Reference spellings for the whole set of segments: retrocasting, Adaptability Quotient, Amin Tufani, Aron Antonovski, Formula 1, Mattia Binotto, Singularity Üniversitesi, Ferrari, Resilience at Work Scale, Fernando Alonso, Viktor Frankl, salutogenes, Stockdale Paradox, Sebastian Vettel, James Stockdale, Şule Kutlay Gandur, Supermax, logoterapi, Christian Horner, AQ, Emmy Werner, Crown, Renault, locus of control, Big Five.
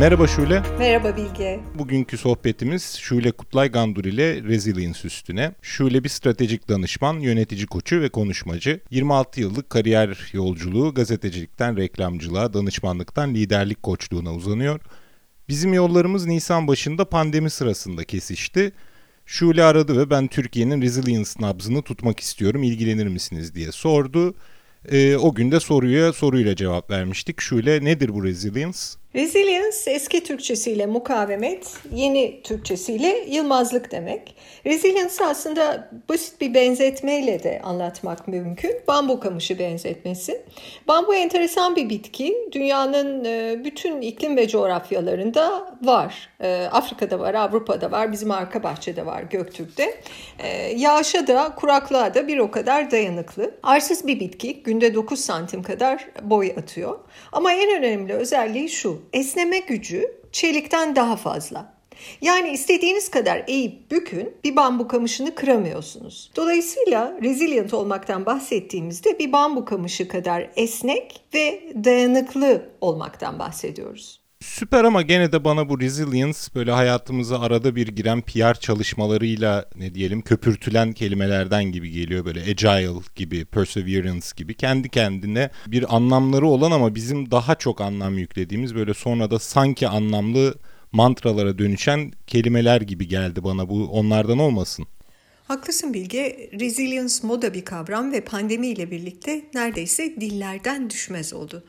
Merhaba Şule. Merhaba Bilge. Bugünkü sohbetimiz Şule Kutlay Gandur ile Resilience üstüne. Şule bir stratejik danışman, yönetici koçu ve konuşmacı. 26 yıllık kariyer yolculuğu gazetecilikten reklamcılığa, danışmanlıktan liderlik koçluğuna uzanıyor. Bizim yollarımız Nisan başında pandemi sırasında kesişti. Şule aradı ve ben Türkiye'nin Resilience nabzını tutmak istiyorum, ilgilenir misiniz diye sordu. O gün de soruyla cevap vermiştik. Şule, nedir bu Resilience? Resilience eski Türkçesiyle mukavemet, yeni Türkçesiyle yılmazlık demek. Resilience aslında basit bir benzetmeyle de anlatmak mümkün. Bambu kamışı benzetmesi. Bambu enteresan bir bitki. Dünyanın bütün iklim ve coğrafyalarında var. Afrika'da var, Avrupa'da var, bizim arka bahçede var, Göktürk'te. Yağışa da, kuraklığa da bir o kadar dayanıklı. Arsız bir bitki, günde 9 santim kadar boy atıyor. Ama en önemli özelliği şu: esneme gücü çelikten daha fazla. Yani istediğiniz kadar eğip bükün, bir bambu kamışını kıramıyorsunuz. Dolayısıyla resilient olmaktan bahsettiğimizde bir bambu kamışı kadar esnek ve dayanıklı olmaktan bahsediyoruz. Süper, ama gene de bana bu resilience böyle hayatımıza arada bir giren PR çalışmalarıyla köpürtülen kelimelerden gibi geliyor. Böyle agile gibi, perseverance gibi kendi kendine bir anlamları olan ama bizim daha çok anlam yüklediğimiz, böyle sonra da sanki anlamlı mantralara dönüşen kelimeler gibi geldi bana. Bu onlardan olmasın? Haklısın Bilge, resilience moda bir kavram ve pandemiyle birlikte neredeyse dillerden düşmez oldu.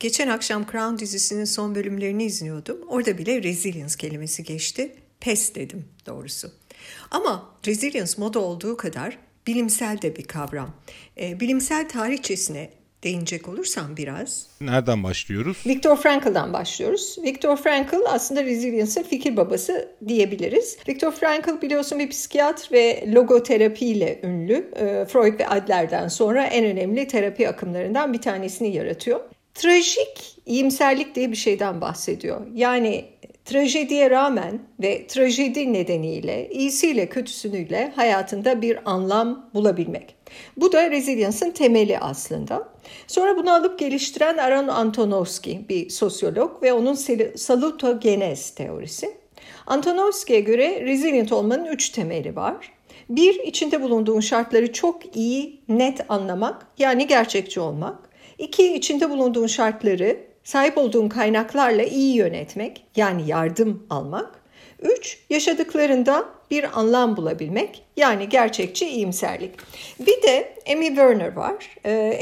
Geçen akşam Crown dizisinin son bölümlerini izliyordum. Orada bile resilience kelimesi geçti. Pes dedim doğrusu. Ama resilience moda olduğu kadar bilimsel de bir kavram. Bilimsel tarihçesine değinecek olursam biraz. Nereden başlıyoruz? Viktor Frankl'dan başlıyoruz. Viktor Frankl aslında resilience'ın fikir babası diyebiliriz. Viktor Frankl biliyorsun bir psikiyatr ve logoterapiyle ünlü. Freud ve Adler'den sonra en önemli terapi akımlarından bir tanesini yaratıyor. Trajik iyimserlik diye bir şeyden bahsediyor. Yani trajediye rağmen ve trajedi nedeniyle, iyisiyle kötüsüyle hayatında bir anlam bulabilmek. Bu da resilience'ın temeli aslında. Sonra bunu alıp geliştiren Aron Antonovski bir sosyolog ve onun salutogenes teorisi. Antonovski'ye göre resilient olmanın 3 temeli var. Bir, içinde bulunduğun şartları çok iyi, net anlamak, yani gerçekçi olmak. 2. İçinde bulunduğun şartları sahip olduğun kaynaklarla iyi yönetmek, yani yardım almak. 3. Yaşadıklarında bir anlam bulabilmek, yani gerçekçi iyimserlik. Bir de Emmy Werner var.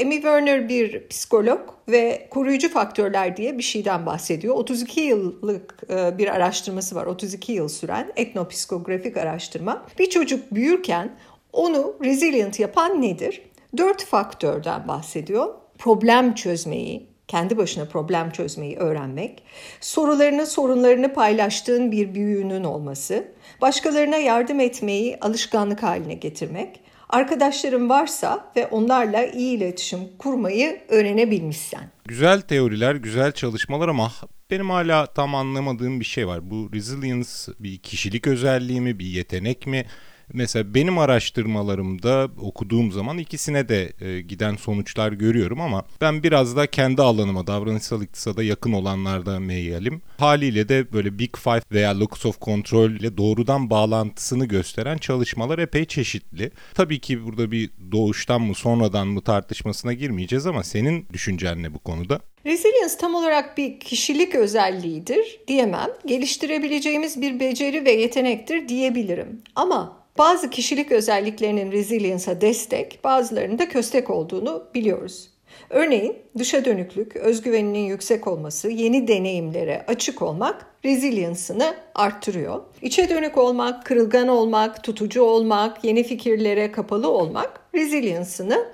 Emmy Werner bir psikolog ve koruyucu faktörler diye bir şeyden bahsediyor. 32 yıllık bir araştırması var, 32 yıl süren etnopsikografik araştırma. Bir çocuk büyürken onu resilient yapan nedir? 4 faktörden bahsediyor. Problem çözmeyi, kendi başına problem çözmeyi öğrenmek, sorunlarını paylaştığın bir büyüğünün olması, başkalarına yardım etmeyi alışkanlık haline getirmek, arkadaşların varsa ve onlarla iyi iletişim kurmayı öğrenebilmişsen. Güzel teoriler, güzel çalışmalar ama benim hala tam anlamadığım bir şey var. Bu resilience bir kişilik özelliği mi, bir yetenek mi? Mesela benim araştırmalarımda okuduğum zaman ikisine de giden sonuçlar görüyorum ama ben biraz da kendi alanıma, davranışsal iktisada yakın olanlarda meyalim. Haliyle de böyle Big Five veya locus of control ile doğrudan bağlantısını gösteren çalışmalar epey çeşitli. Tabii ki burada bir doğuştan mı sonradan mı tartışmasına girmeyeceğiz ama senin düşüncen ne bu konuda? Resilience tam olarak bir kişilik özelliğidir diyemem. Geliştirebileceğimiz bir beceri ve yetenektir diyebilirim. Ama bazı kişilik özelliklerinin resilience'a destek, bazılarının da köstek olduğunu biliyoruz. Örneğin dışa dönüklük, özgüveninin yüksek olması, yeni deneyimlere açık olmak resilience'ını arttırıyor. İçe dönük olmak, kırılgan olmak, tutucu olmak, yeni fikirlere kapalı olmak resilience'ını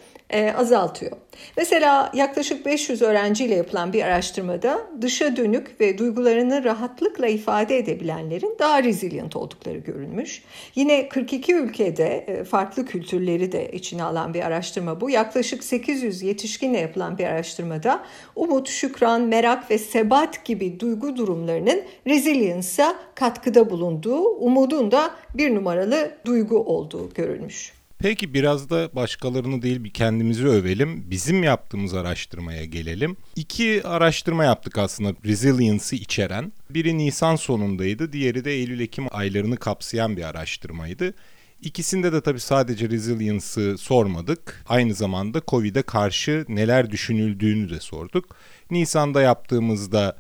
azaltıyor. Mesela yaklaşık 500 öğrenciyle yapılan bir araştırmada dışa dönük ve duygularını rahatlıkla ifade edebilenlerin daha resilient oldukları görülmüş. Yine 42 ülkede farklı kültürleri de içine alan bir araştırma bu. Yaklaşık 800 yetişkinle yapılan bir araştırmada umut, şükran, merak ve sebat gibi duygu durumlarının resilience'a katkıda bulunduğu, umudun da bir numaralı duygu olduğu görülmüş. Peki biraz da başkalarını değil bir kendimizi övelim. Bizim yaptığımız araştırmaya gelelim. 2 araştırma yaptık aslında Resilience'ı içeren. Biri Nisan sonundaydı, diğeri de Eylül-Ekim aylarını kapsayan bir araştırmaydı. İkisinde de tabii sadece Resilience'ı sormadık. Aynı zamanda COVID'e karşı neler düşünüldüğünü de sorduk. Nisan'da yaptığımızda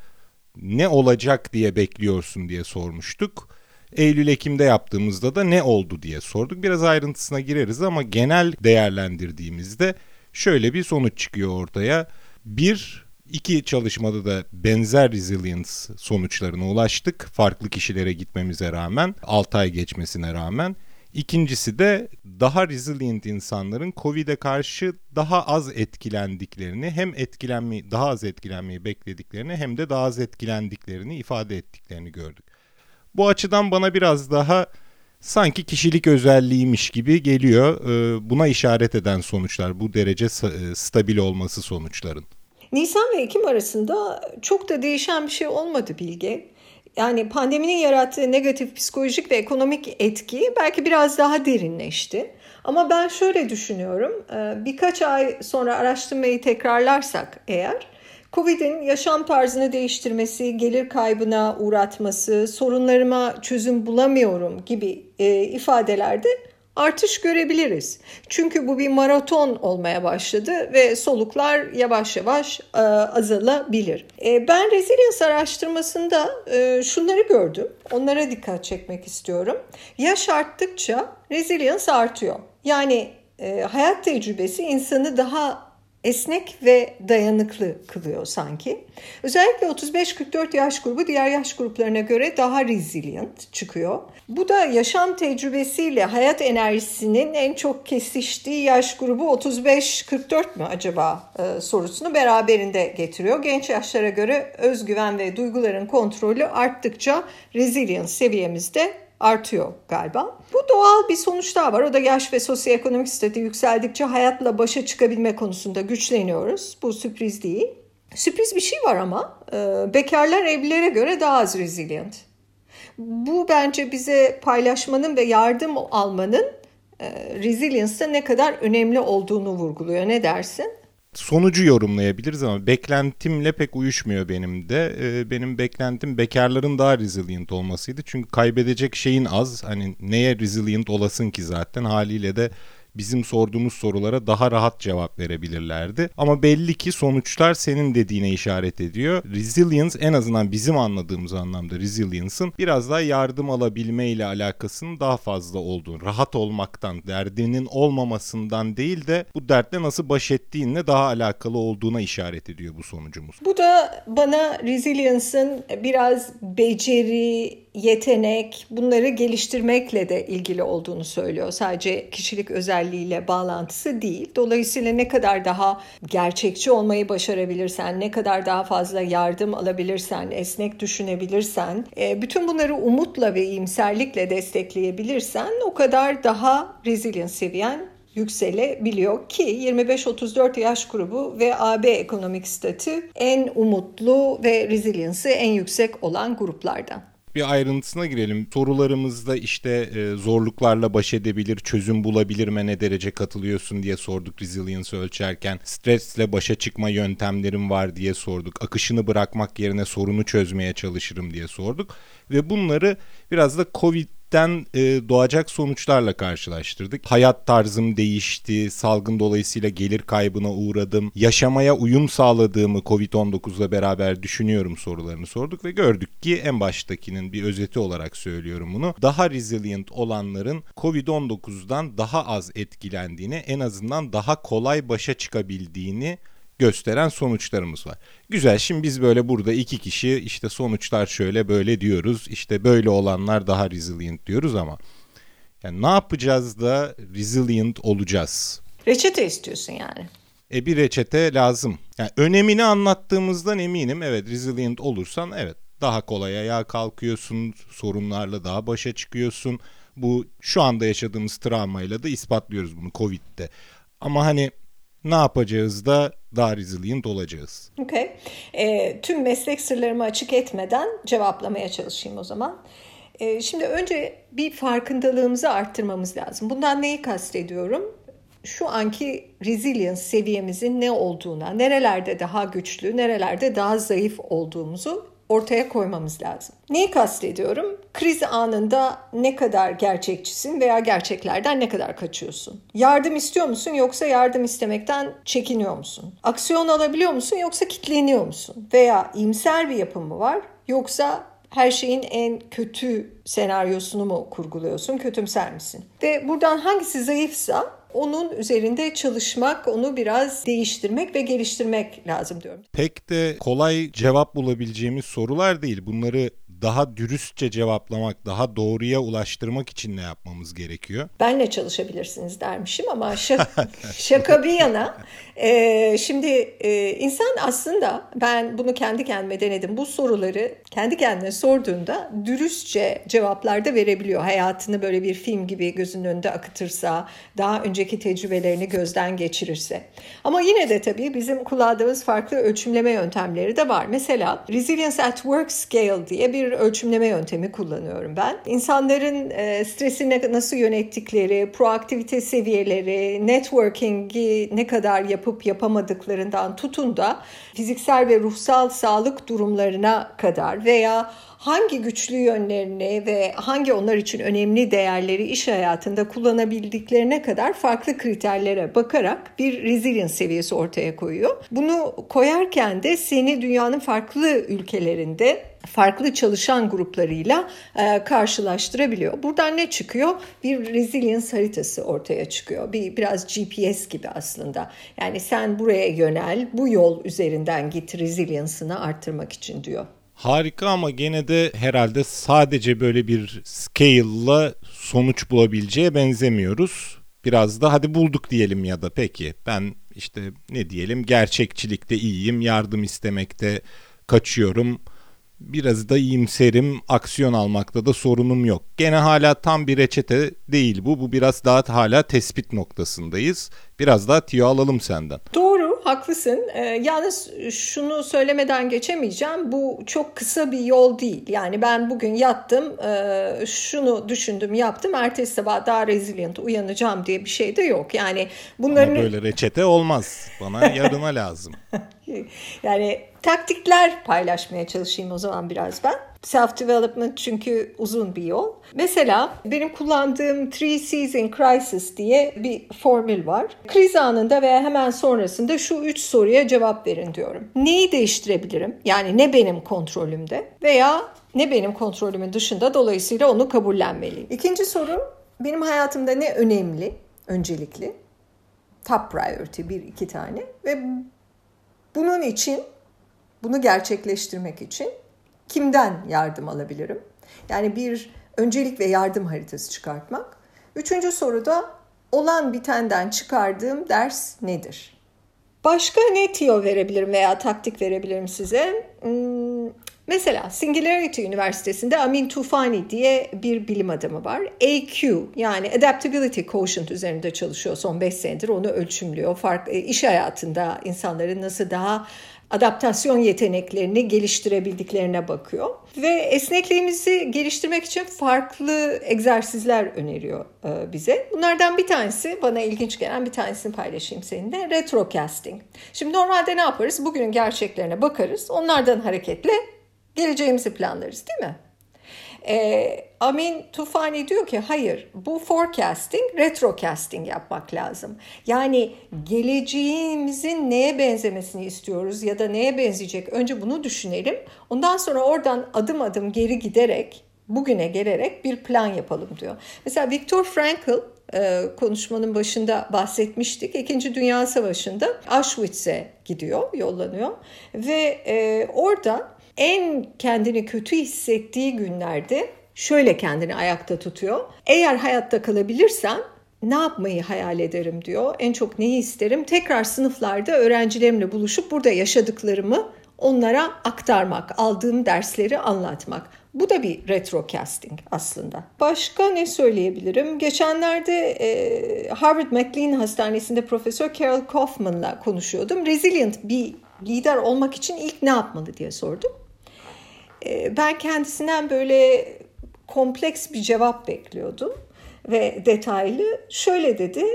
ne olacak diye bekliyorsun diye sormuştuk. Eylül-Ekim'de yaptığımızda da ne oldu diye sorduk. Biraz ayrıntısına gireriz ama genel değerlendirdiğimizde şöyle bir sonuç çıkıyor ortaya. 2 çalışmada da benzer resilience sonuçlarına ulaştık. Farklı kişilere gitmemize rağmen, 6 ay geçmesine rağmen. İkincisi de daha resilient insanların COVID'e karşı daha az etkilendiklerini, hem daha az etkilenmeyi beklediklerini hem de daha az etkilendiklerini ifade ettiklerini gördük. Bu açıdan bana biraz daha sanki kişilik özelliğiymiş gibi geliyor. Buna işaret eden sonuçlar, bu derece stabil olması sonuçların. Nisan ve Ekim arasında çok da değişen bir şey olmadı Bilge. Yani pandeminin yarattığı negatif psikolojik ve ekonomik etki belki biraz daha derinleşti. Ama ben şöyle düşünüyorum, birkaç ay sonra araştırmayı tekrarlarsak eğer, COVID'in yaşam tarzını değiştirmesi, gelir kaybına uğratması, sorunlarıma çözüm bulamıyorum gibi ifadelerde artış görebiliriz. Çünkü bu bir maraton olmaya başladı ve soluklar yavaş yavaş azalabilir. Ben Resilience araştırmasında şunları gördüm. Onlara dikkat çekmek istiyorum. Yaş arttıkça Resilience artıyor. Yani hayat tecrübesi insanı daha esnek ve dayanıklı kılıyor sanki. Özellikle 35-44 yaş grubu diğer yaş gruplarına göre daha resilient çıkıyor. Bu da yaşam tecrübesiyle hayat enerjisinin en çok kesiştiği yaş grubu 35-44 mü acaba sorusunu beraberinde getiriyor. Genç yaşlara göre özgüven ve duyguların kontrolü arttıkça resilience seviyemiz de artıyor galiba. Bu doğal bir sonuç daha var. O da yaş ve sosyoekonomik statü yükseldikçe hayatla başa çıkabilme konusunda güçleniyoruz. Bu sürpriz değil. Sürpriz bir şey var ama bekarlar evlilere göre daha az resilient. Bu bence bize paylaşmanın ve yardım almanın resilience'da ne kadar önemli olduğunu vurguluyor. Ne dersin? Sonucu yorumlayabiliriz ama beklentimle pek uyuşmuyor benim de. Benim beklentim bekarların daha resilient olmasıydı. Çünkü kaybedecek şeyin az. Hani neye resilient olasın ki zaten, haliyle de bizim sorduğumuz sorulara daha rahat cevap verebilirlerdi. Ama belli ki sonuçlar senin dediğine işaret ediyor. Resilience, en azından bizim anladığımız anlamda resilience'ın biraz daha yardım alabilme ile alakasının daha fazla olduğunu, rahat olmaktan, derdinin olmamasından değil de bu dertle nasıl baş ettiğinle daha alakalı olduğuna işaret ediyor bu sonucumuz. Bu da bana resilience'ın biraz beceri, yetenek, bunları geliştirmekle de ilgili olduğunu söylüyor. Sadece kişilik özelliğiyle bağlantısı değil. Dolayısıyla ne kadar daha gerçekçi olmayı başarabilirsen, ne kadar daha fazla yardım alabilirsen, esnek düşünebilirsen, bütün bunları umutla ve iyimserlikle destekleyebilirsen o kadar daha resilience seviyen yükselebiliyor ki 25-34 yaş grubu ve AB ekonomik statü en umutlu ve resilience'ı en yüksek olan gruplardan. Bir ayrıntısına girelim. Sorularımızda işte zorluklarla baş edebilir, çözüm bulabilir mi, ne derece katılıyorsun diye sorduk resilience ölçerken. Stresle başa çıkma yöntemlerim var diye sorduk. Akışını bırakmak yerine sorunu çözmeye çalışırım diye sorduk. Ve bunları biraz da COVID'den doğacak sonuçlarla karşılaştırdık. Hayat tarzım değişti, salgın dolayısıyla gelir kaybına uğradım, yaşamaya uyum sağladığımı COVID-19'la beraber düşünüyorum sorularını sorduk ve gördük ki, en baştakinin bir özeti olarak söylüyorum bunu, daha resilient olanların COVID-19'dan daha az etkilendiğini, en azından daha kolay başa çıkabildiğini gösteren sonuçlarımız var. Güzel, şimdi biz böyle burada 2 kişi işte sonuçlar şöyle böyle diyoruz, işte böyle olanlar daha resilient diyoruz ama yani ne yapacağız da resilient olacağız? Reçete istiyorsun yani. Bir reçete lazım. Yani önemini anlattığımızdan eminim, evet resilient olursan evet daha kolay ayağa kalkıyorsun, sorunlarla daha başa çıkıyorsun. Bu şu anda yaşadığımız travmayla da ispatlıyoruz bunu COVID'de. Ama hani ne yapacağız da daha resilient olacağız? Okay. Tüm meslek sırlarımı açık etmeden cevaplamaya çalışayım o zaman. Şimdi önce bir farkındalığımızı arttırmamız lazım. Bundan neyi kastediyorum? Şu anki resilience seviyemizin ne olduğuna, nerelerde daha güçlü, nerelerde daha zayıf olduğumuzu ortaya koymamız lazım. Neyi kastediyorum? Kriz anında ne kadar gerçekçisin veya gerçeklerden ne kadar kaçıyorsun? Yardım istiyor musun yoksa yardım istemekten çekiniyor musun? Aksiyon alabiliyor musun yoksa kilitleniyor musun? Veya iyimser bir yapım mı var yoksa her şeyin en kötü senaryosunu mu kurguluyorsun, kötümser misin? Ve buradan hangisi zayıfsa onun üzerinde çalışmak, onu biraz değiştirmek ve geliştirmek lazım diyorum. Pek de kolay cevap bulabileceğimiz sorular değil. Bunları daha dürüstçe cevaplamak, daha doğruya ulaştırmak için ne yapmamız gerekiyor? Benle çalışabilirsiniz dermişim ama şaka bir yana. Şimdi insan aslında, ben bunu kendi kendime denedim. Bu soruları kendi kendine sorduğunda dürüstçe cevaplar da verebiliyor. Hayatını böyle bir film gibi gözünün önünde akıtırsa, daha önceki tecrübelerini gözden geçirirse. Ama yine de tabii bizim kullandığımız farklı ölçümleme yöntemleri de var. Mesela Resilience at Work Scale diye bir ölçümleme yöntemi kullanıyorum ben. İnsanların stresini nasıl yönettikleri, proaktivite seviyeleri, networking'i ne kadar yapıp yapamadıklarından tutun da fiziksel ve ruhsal sağlık durumlarına kadar veya hangi güçlü yönlerini ve hangi onlar için önemli değerleri iş hayatında kullanabildiklerine kadar farklı kriterlere bakarak bir resilience seviyesi ortaya koyuyor. Bunu koyarken de seni dünyanın farklı ülkelerinde farklı çalışan gruplarıyla karşılaştırabiliyor. Buradan ne çıkıyor? Bir resilience haritası ortaya çıkıyor. Biraz GPS gibi aslında. Yani sen buraya yönel, bu yol üzerinden git resilience'ını arttırmak için diyor. Harika, ama gene de herhalde sadece böyle bir scale'la sonuç bulabileceğe benzemiyoruz. Biraz da hadi bulduk diyelim ya da peki ben işte ne diyelim, gerçekçilikte iyiyim, yardım istemekte kaçıyorum, biraz da iyimserim, aksiyon almakta da sorunum yok. Gene hala tam bir reçete değil bu. Bu biraz daha hala tespit noktasındayız. Biraz daha tiyo alalım senden. Doğru, haklısın. Yalnız şunu söylemeden geçemeyeceğim. Bu çok kısa bir yol değil. Yani ben bugün yattım, şunu düşündüm, yaptım. Ertesi sabah daha resilient uyanacağım diye bir şey de yok. Yani bunların... Ama böyle reçete olmaz. Bana yarına lazım. Yani taktikler paylaşmaya çalışayım o zaman biraz ben. Self-development çünkü uzun bir yol. Mesela benim kullandığım 3 C's in Crisis diye bir formül var. Kriz anında veya hemen sonrasında şu 3 soruya cevap verin diyorum. Neyi değiştirebilirim? Yani ne benim kontrolümde veya ne benim kontrolümün dışında, dolayısıyla onu kabullenmeliyim. İkinci soru, benim hayatımda ne önemli? Öncelikli. Top priority 1-2 tane ve bunun için, bunu gerçekleştirmek için kimden yardım alabilirim? Yani bir öncelik ve yardım haritası çıkartmak. Üçüncü soruda olan bitenden çıkardığım ders nedir? Başka ne tiyo verebilirim veya taktik verebilirim size? Mesela Singularity Üniversitesi'nde Amin Tufani diye bir bilim adamı var. AQ, yani Adaptability Quotient üzerinde çalışıyor son 5 senedir. Onu ölçümlüyor. İş hayatında insanların nasıl daha adaptasyon yeteneklerini geliştirebildiklerine bakıyor. Ve esnekliğimizi geliştirmek için farklı egzersizler öneriyor bize. Bunlardan bir tanesi, bana ilginç gelen bir tanesini paylaşayım seninle. Retrocasting. Şimdi normalde ne yaparız? Bugünün gerçeklerine bakarız. Onlardan hareketle geleceğimizi planlarız, değil mi? Amin Tufani diyor ki hayır, bu forecasting, retrocasting yapmak lazım. Yani geleceğimizin neye benzemesini istiyoruz ya da neye benzeyecek, önce bunu düşünelim. Ondan sonra oradan adım adım geri giderek, bugüne gelerek bir plan yapalım diyor. Mesela Viktor Frankl, konuşmanın başında bahsetmiştik. 2. Dünya Savaşı'nda Auschwitz'e gidiyor, yollanıyor ve orada en kendini kötü hissettiği günlerde şöyle kendini ayakta tutuyor. Eğer hayatta kalabilirsem ne yapmayı hayal ederim diyor. En çok neyi isterim? Tekrar sınıflarda öğrencilerimle buluşup burada yaşadıklarımı onlara aktarmak, aldığım dersleri anlatmak. Bu da bir retrocasting aslında. Başka ne söyleyebilirim? Geçenlerde Harvard McLean Hastanesi'nde Profesör Carol Kaufman'la konuşuyordum. Resilient bir lider olmak için ilk ne yapmalı diye sordum. Ben kendisinden böyle kompleks bir cevap bekliyordum ve detaylı. Şöyle dedi,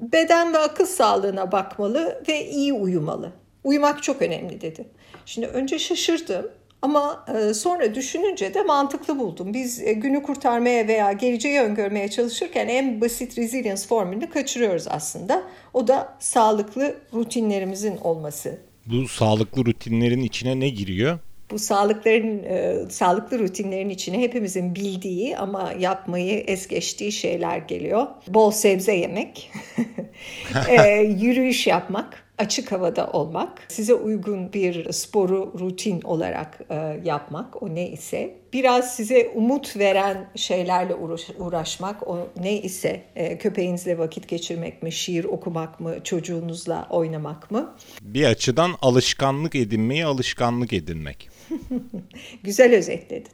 beden ve akıl sağlığına bakmalı ve iyi uyumalı. Uyumak çok önemli dedi. Şimdi önce şaşırdım ama sonra düşününce de mantıklı buldum. Biz günü kurtarmaya veya geleceği öngörmeye çalışırken en basit resilience formülünü kaçırıyoruz aslında. O da sağlıklı rutinlerimizin olması. Bu sağlıklı rutinlerin içine ne giriyor? Bu sağlıklı rutinlerin içine hepimizin bildiği ama yapmayı es geçtiği şeyler geliyor. Bol sebze yemek, yürüyüş yapmak, açık havada olmak, size uygun bir sporu rutin olarak yapmak, o ne ise. Biraz size umut veren şeylerle uğraşmak, o ne ise. Köpeğinizle vakit geçirmek mi, şiir okumak mı, çocuğunuzla oynamak mı? Bir açıdan alışkanlık edinmeyi alışkanlık edinmek. Güzel özetledin.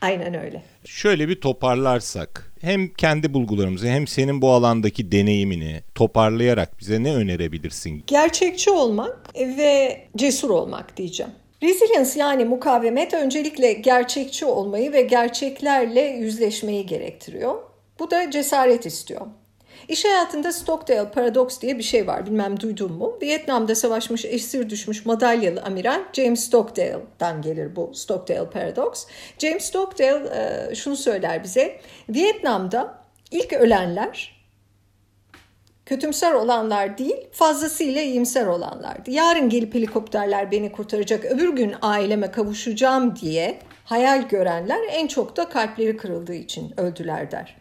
Aynen öyle. Şöyle bir toparlarsak, hem kendi bulgularımızı hem senin bu alandaki deneyimini toparlayarak bize ne önerebilirsin? Gerçekçi olmak ve cesur olmak diyeceğim. Resilience yani mukavemet öncelikle gerçekçi olmayı ve gerçeklerle yüzleşmeyi gerektiriyor. Bu da cesaret istiyor. İş hayatında Stockdale Paradox diye bir şey var, bilmem duydun mu? Vietnam'da savaşmış, esir düşmüş madalyalı amiral James Stockdale'dan gelir bu Stockdale Paradox. James Stockdale şunu söyler bize, Vietnam'da ilk ölenler kötümser olanlar değil, fazlasıyla iyimser olanlardı. Yarın gelip helikopterler beni kurtaracak, öbür gün aileme kavuşacağım diye hayal görenler en çok da kalpleri kırıldığı için öldüler der.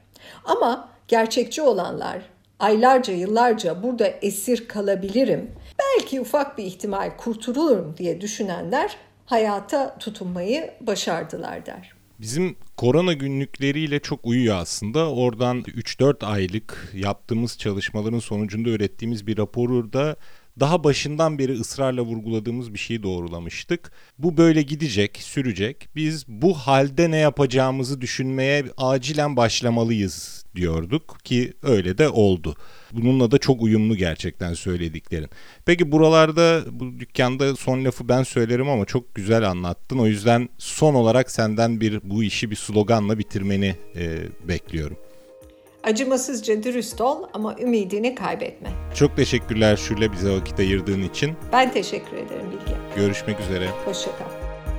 Ama gerçekçi olanlar, aylarca yıllarca burada esir kalabilirim, belki ufak bir ihtimal kurtulurum diye düşünenler hayata tutunmayı başardılar der. Bizim korona günlükleriyle çok uyuyor aslında. Oradan 3-4 aylık yaptığımız çalışmaların sonucunda ürettiğimiz bir raporu da daha başından beri ısrarla vurguladığımız bir şeyi doğrulamıştık. Bu böyle gidecek, sürecek. Biz bu halde ne yapacağımızı düşünmeye acilen başlamalıyız diyorduk ki öyle de oldu. Bununla da çok uyumlu gerçekten söylediklerin. Peki buralarda, bu dükkanda son lafı ben söylerim ama çok güzel anlattın. O yüzden son olarak senden bu işi bir sloganla bitirmeni bekliyorum. Acımasızca dürüst ol ama ümidini kaybetme. Çok teşekkürler Şule bize vakit ayırdığın için. Ben teşekkür ederim Bilge. Görüşmek üzere. Hoşça kal.